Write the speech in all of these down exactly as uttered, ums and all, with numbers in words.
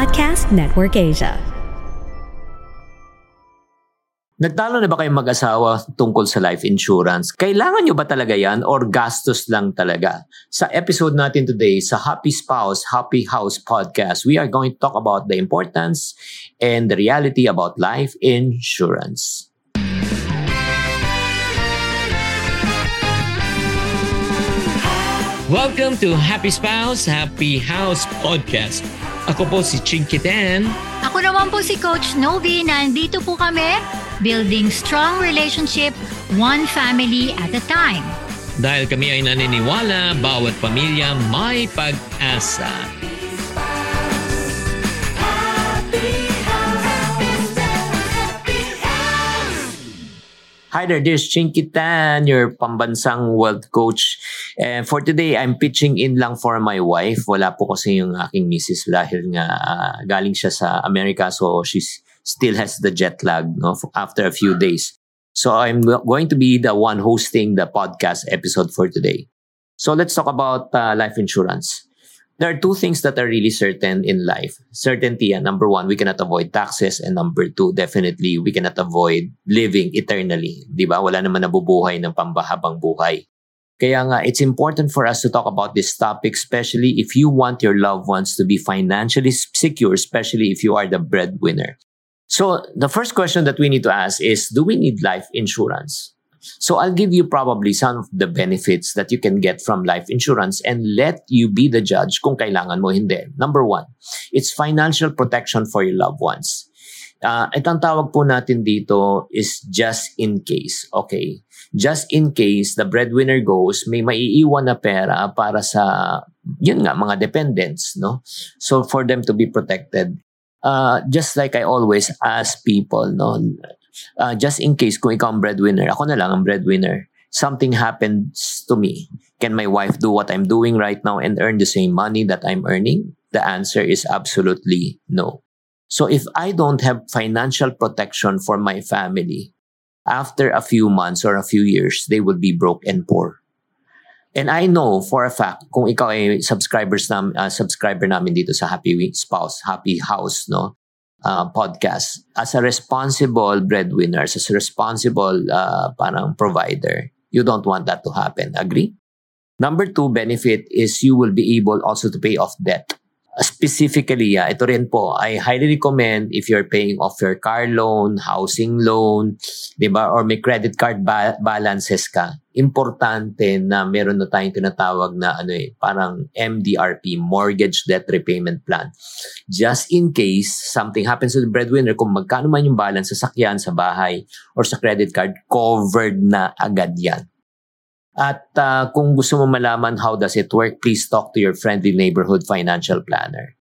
Podcast Network Asia. Nagtalo na ba kayong mag-asawa tungkol sa life insurance? Kailangan nyo ba talaga yan or gastos lang talaga? Sa episode natin today sa Happy Spouse Happy House Podcast, we are going to talk about the importance and the reality about life insurance. Welcome to Happy Spouse, Happy House Podcast. Ako po si Chinkee Tan. Ako naman po si Coach Nove. Nandito po kami, building strong relationship, one family at a time. Dahil kami ay naniniwala, bawat pamilya may pag-asa. Hi there, this is Chinkee Tan, your pambansang wealth coach. And for today, I'm pitching in lang for my wife. Wala po kasi yung aking misis dahil nga uh, galing siya sa America, so she still has the jet lag, no, after a few days. So I'm going to be the one hosting the podcast episode for today. So let's talk about uh, life insurance. There are two things that are really certain in life. Certainty, and number one, we cannot avoid taxes. And number two, definitely, we cannot avoid living eternally. Diba? Wala naman nabubuhay ng pambahabang buhay. Kaya nga, it's important for us to talk about this topic, especially if you want your loved ones to be financially secure, especially if you are the breadwinner. So the first question that we need to ask is, do we need life insurance? So I'll give you probably some of the benefits that you can get from life insurance and let you be the judge kung kailangan mo hindi. Number one, it's financial protection for your loved ones. Uh, itang tawag po natin dito is just in case, okay? Just in case the breadwinner goes, may maiiwan na pera para sa, yun nga, mga dependents, no? So for them to be protected. Uh, just like I always ask people, no? Uh, just in case, kung ikaw ang breadwinner, ako na lang ang breadwinner, something happens to me, can my wife do what I'm doing right now and earn the same money that I'm earning? The answer is absolutely no. So if I don't have financial protection for my family, after a few months or a few years, they will be broke and poor. And I know for a fact, kung ikaw ay subscribers nam, uh, subscriber namin dito sa Happy Spouse, Happy House, no? Uh, podcast, as a responsible breadwinner, as a responsible uh, parang provider, you don't want that to happen. Agree? Number two benefit is you will be able also to pay off debt. Uh, specifically, uh, ito rin po, I highly recommend if you're paying off your car loan, housing loan, diba? Or may credit card ba- balances ka, importante na meron na tayong tinatawag na ano eh, parang M D R P, Mortgage Debt Repayment Plan. Just in case something happens to the breadwinner, kung magkano man yung balance sa sakyan, sa bahay, or sa credit card, covered na agad yan. At uh, kung gusto mo malaman how does it work, please talk to your friendly neighborhood financial planner.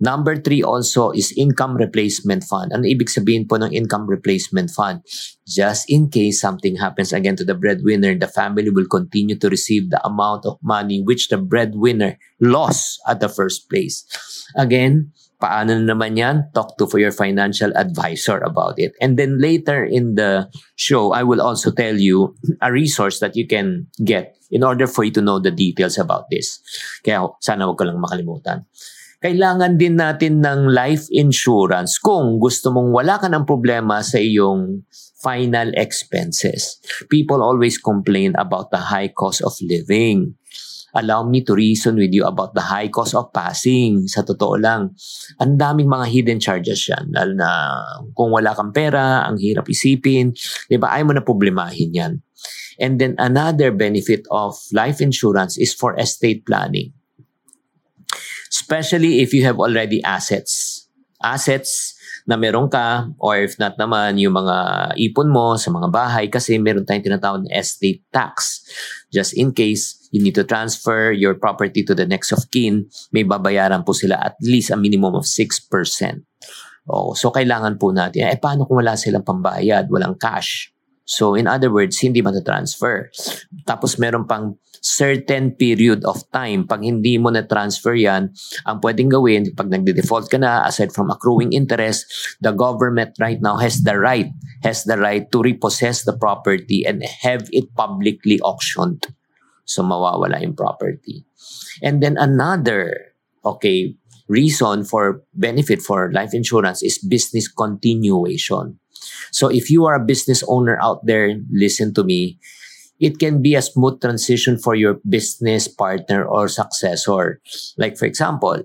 Number three also is income replacement fund. Ano ibig sabihin po ng income replacement fund? Just in case something happens again to the breadwinner, the family will continue to receive the amount of money which the breadwinner lost at the first place. Again, paano na naman yan? Talk to for your financial advisor about it. And then later in the show, I will also tell you a resource that you can get in order for you to know the details about this. Kaya sana wag ko lang makalimutan. Kailangan din natin ng life insurance kung gusto mong wala ka ng problema sa iyong final expenses. People always complain about the high cost of living. Allow me to reason with you about the high cost of passing. Sa totoo lang, ang daming mga hidden charges yan. Lalo na kung wala kang pera, ang hirap isipin. Diba? Ayaw mo na problemahin yan. And then another benefit of life insurance is for estate planning. Especially if you have already assets. Assets na meron ka, or if not naman, yung mga ipon mo sa mga bahay, kasi meron tayong tinatawag na estate tax. Just in case you need to transfer your property to the next of kin, may babayaran po sila at least a minimum of six percent. Oh, so, kailangan po natin. Eh, paano kung wala silang pambayad, walang cash? So, in other words, hindi matatransfer. Tapos, meron pang certain period of time. Pag hindi mo na-transfer yan, ang pwedeng gawin, pag nagde-default ka na, aside from accruing interest, the government right now has the right, has the right to repossess the property and have it publicly auctioned. So, mawawala yung property. And then another, okay, reason for benefit for life insurance is business continuation. So if you are a business owner out there, listen to me. It can be a smooth transition for your business partner or successor. Like for example,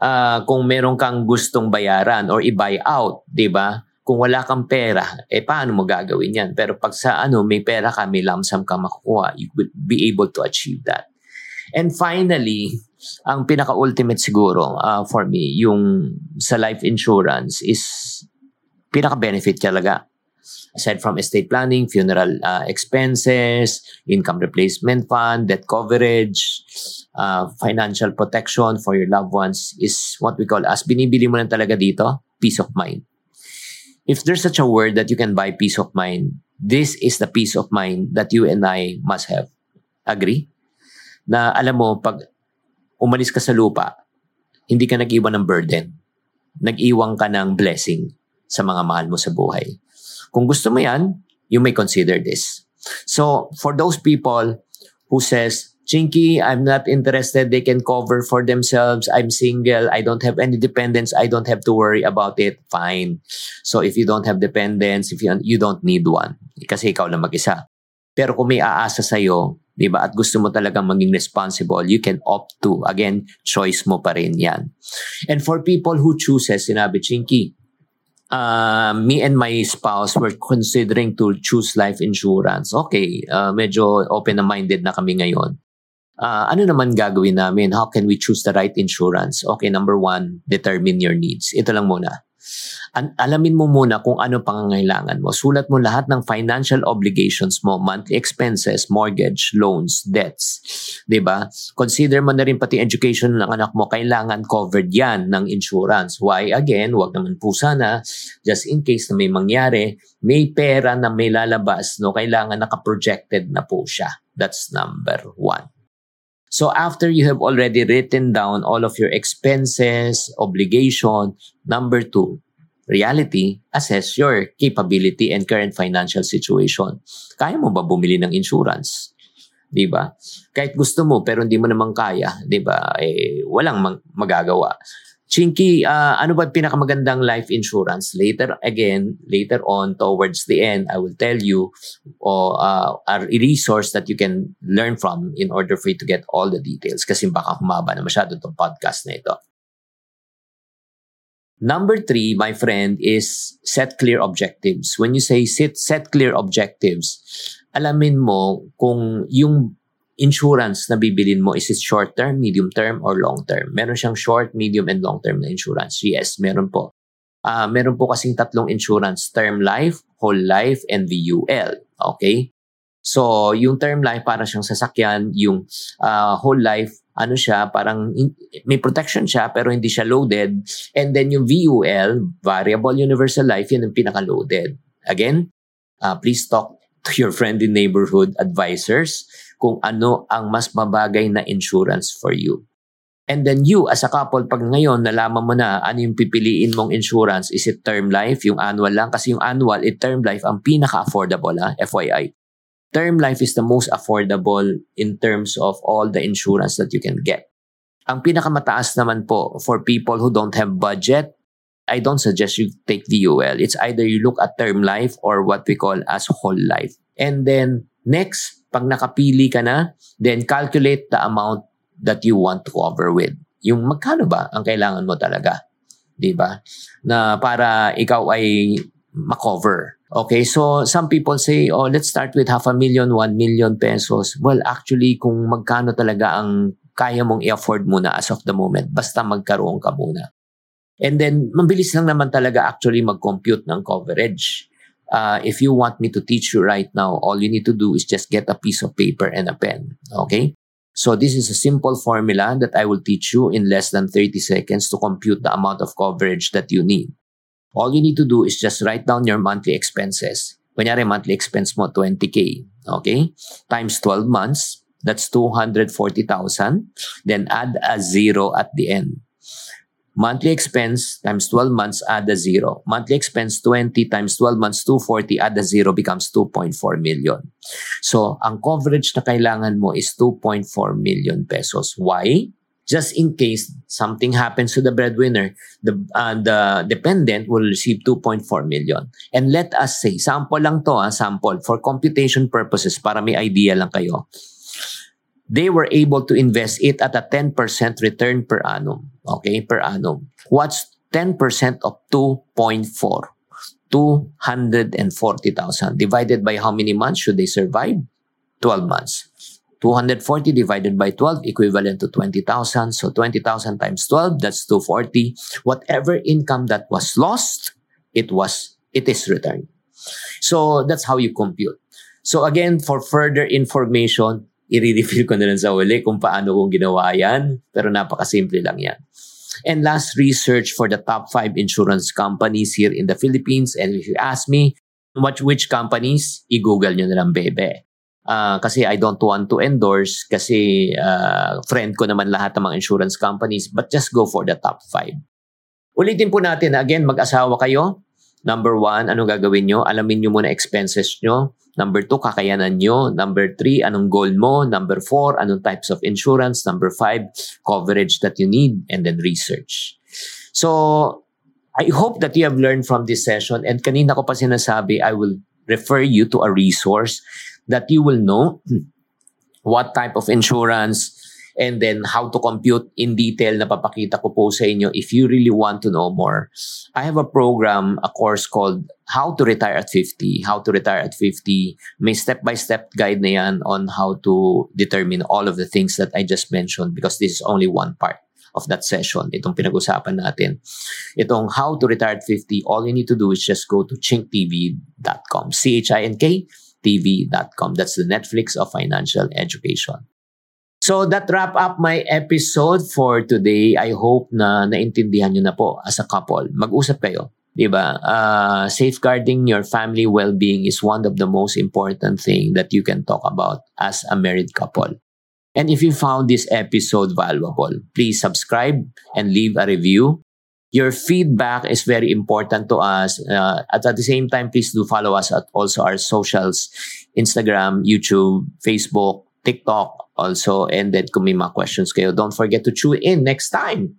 uh, kung meron kang gustong bayaran or i-buy out, di ba? Kung wala kang pera, eh paano mo gagawin yan? Pero pag sa ano, may pera ka, may lump sum ka makukuha, you will be able to achieve that. And finally, ang pinaka-ultimate siguro uh, for me, yung sa life insurance is pinaka-benefit talaga. Aside from estate planning, funeral uh, expenses, income replacement fund, debt coverage, uh, financial protection for your loved ones is what we call as binibili mo lang talaga dito, peace of mind. If there's such a word that you can buy peace of mind, this is the peace of mind that you and I must have. Agree? Na alam mo, pag umalis ka sa lupa, hindi ka nag-iwan ng burden. Nag-iwan ka ng blessing sa mga mahal mo sa buhay. Kung gusto mo yan, you may consider this. So, for those people who says, Chinkee, I'm not interested. They can cover for themselves. I'm single. I don't have any dependents. I don't have to worry about it. Fine. So, if you don't have dependents, if you, you don't need one. Kasi ikaw lang mag-isa. Pero kung may aasa sa'yo, di ba, at gusto mo talagang maging responsible, you can opt to. Again, choice mo pa rin yan. And for people who chooses, sinabi, Chinkee, Uh, me and my spouse were considering to choose life insurance. Okay, uh, medyo open-minded na kami ngayon. Uh, ano naman gagawin namin? How can we choose the right insurance? Okay, number one, determine your needs. Ito lang muna. An- alamin mo muna kung ano pangangailangan mo. Sulat mo lahat ng financial obligations mo, monthly expenses, mortgage, loans, debts. Diba? Consider mo na rin pati education ng anak mo, kailangan covered yan ng insurance. Why? Again, wag naman po sana, just in case na may mangyari, may pera na may lalabas, no? Kailangan nakaprojected na po siya. That's number one. So after you have already written down all of your expenses, obligation, number two, reality, assess your capability and current financial situation. Kaya mo ba bumili ng insurance? Diba? Kahit gusto mo pero hindi mo naman kaya, diba? Eh, walang mag- magagawa. Chinkee, uh, ano ba pinakamagandang life insurance? Later again, later on towards the end, I will tell you or uh, a resource that you can learn from in order for you to get all the details kasi baka humaba na masyado itong podcast na ito. Number three, my friend, is set clear objectives. When you say set, set clear objectives, alamin mo kung yung insurance na bibilin mo, is it short-term, medium-term, or long-term? Meron siyang short, medium, and long-term na insurance. Yes, meron po. Uh, meron po kasing tatlong insurance, term life, whole life, and V U L. Okay? So, yung term life, para siyang sasakyan. Yung uh, whole life, ano siya, parang in- may protection siya, pero hindi siya loaded. And then yung V U L, variable universal life, yun ang pinaka-loaded. Again, uh, please talk to your friendly neighborhood advisors kung ano ang mas mabagay na insurance for you. And then you, as a couple, pag ngayon nalaman mo na ano yung pipiliin mong insurance, is it term life, yung annual lang? Kasi yung annual, it term life ang pinaka-affordable, ha? F Y I. Term life is the most affordable in terms of all the insurance that you can get. Ang pinakamataas naman po for people who don't have budget, I don't suggest you take V U L. It's either you look at term life or what we call as whole life. And then next, pag nakapili ka na, then calculate the amount that you want to cover with. Yung magkano ba ang kailangan mo talaga? Diba? Na para ikaw ay makover. Okay, so some people say, oh, let's start with half a million, one million pesos. Well, actually, kung magkano talaga ang kaya mong i-afford muna as of the moment, basta magkaroon ka muna. And then, mabilis lang naman talaga actually mag-compute ng coverage. Uh, if you want me to teach you right now, all you need to do is just get a piece of paper and a pen. Okay? So, this is a simple formula that I will teach you in less than thirty seconds to compute the amount of coverage that you need. All you need to do is just write down your monthly expenses. Kunyari, monthly expense mo, twenty thousand. Okay? Times twelve months, that's two hundred forty thousand. Then add a zero at the end. Monthly expense times twelve months, add a zero. Monthly expense twenty times twelve months, two hundred forty, add a zero becomes two point four million. So, ang coverage na kailangan mo is two point four million pesos. Why? just in case something happens to the breadwinner, the uh, the dependent will receive two point four million. And let us say, sample lang to, ah, sample, for computation purposes, para may idea lang kayo. They were able to invest it at a ten percent return per annum. Okay, per annum. What's ten percent of two point four? two hundred forty thousand. Divided by how many months should they survive? twelve months. two hundred forty divided by twelve, equivalent to twenty thousand. So twenty thousand times twelve, that's two hundred forty. Whatever income that was lost, it was, it is returned. So that's how you compute. So again, for further information, i-reveal ko na lang sa uli kung paano kong ginawa yan. Pero napakasimple lang yan. And last, research for the top five insurance companies here in the Philippines. And if you ask me, what, which companies, i-google nyo na lang, bebe. Uh, kasi I don't want to endorse kasi uh, friend ko naman lahat ng mga insurance companies, but just go for the top five. Ulitin po natin, again, mag-asawa kayo. Number one, ano gagawin nyo? Alamin nyo muna expenses nyo. Number two, kakayanan nyo. Number three, anong goal mo? Number four, anong types of insurance? Number five, coverage that you need, and then research. So, I hope that you have learned from this session, and kanina ko pa sinasabi, I will refer you to a resource that you will know what type of insurance and then how to compute in detail na papakita ko po sa inyo if you really want to know more. I have a program, a course called How to Retire at fifty. How to Retire at fifty. May step-by-step guide na yan on how to determine all of the things that I just mentioned because this is only one part of that session, itong pinag-usapan natin. Itong How to Retire at fifty, all you need to do is just go to chink t v dot com. C H I N K T V dot com. That's the Netflix of financial education. So that wrap up my episode for today. I hope na naintindihan nyo na po as a couple. Mag-usap kayo. Diba? Uh, safeguarding your family well-being is one of the most important thing that you can talk about as a married couple. And if you found this episode valuable, please subscribe and leave a review. Your feedback is very important to us. Uh, at, at the same time, please do follow us at also our socials, Instagram, YouTube, Facebook, TikTok also. And then kung may mga questions kayo, don't forget to tune in next time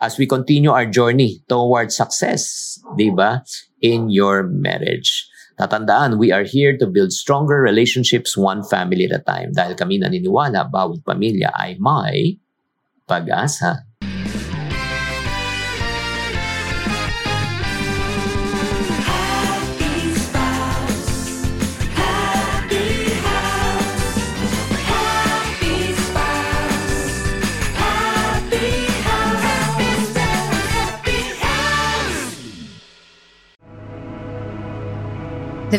as we continue our journey towards success, diba, in your marriage. Tatandaan, we are here to build stronger relationships one family at a time. Dahil kami naniniwala, bawat pamilya ay may pag-asa. The